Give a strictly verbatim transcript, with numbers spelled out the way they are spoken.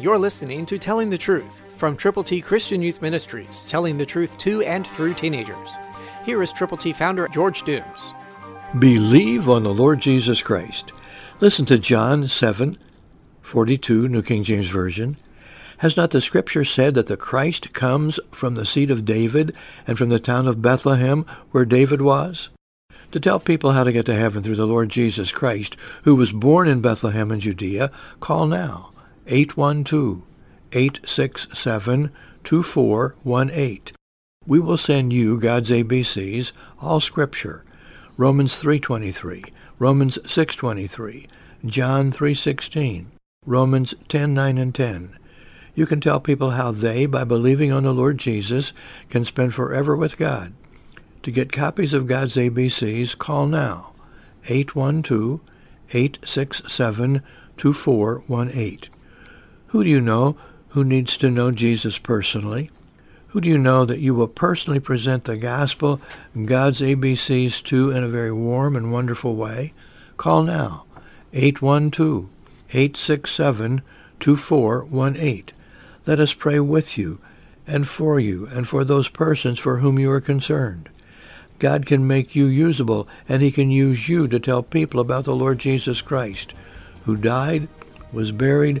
You're listening to Telling the Truth from Triple T Christian Youth Ministries, telling the truth to and through teenagers. Here is Triple T founder George Dooms. Believe on the Lord Jesus Christ. Listen to John seven forty-two, New King James Version. Has not the Scripture said that the Christ comes from the seed of David and from the town of Bethlehem, where David was? To tell people how to get to heaven through the Lord Jesus Christ, who was born in Bethlehem in Judea, call now. eight one two, eight six seven, two four one eight. We will send you God's A B Cs, all Scripture, Romans three twenty-three, Romans six twenty-three, John three sixteen, Romans ten nine and ten. You can tell people how they, by believing on the Lord Jesus, can spend forever with God. To get copies of God's A B Cs, call now, eight one two, eight six seven, two four one eight. Who do you know who needs to know Jesus personally? Who do you know that you will personally present the gospel and God's A B Cs to in a very warm and wonderful way? Call now, eight one two, eight six seven, two four one eight. Let us pray with you and for you and for those persons for whom you are concerned. God can make you usable, and he can use you to tell people about the Lord Jesus Christ, who died, was buried,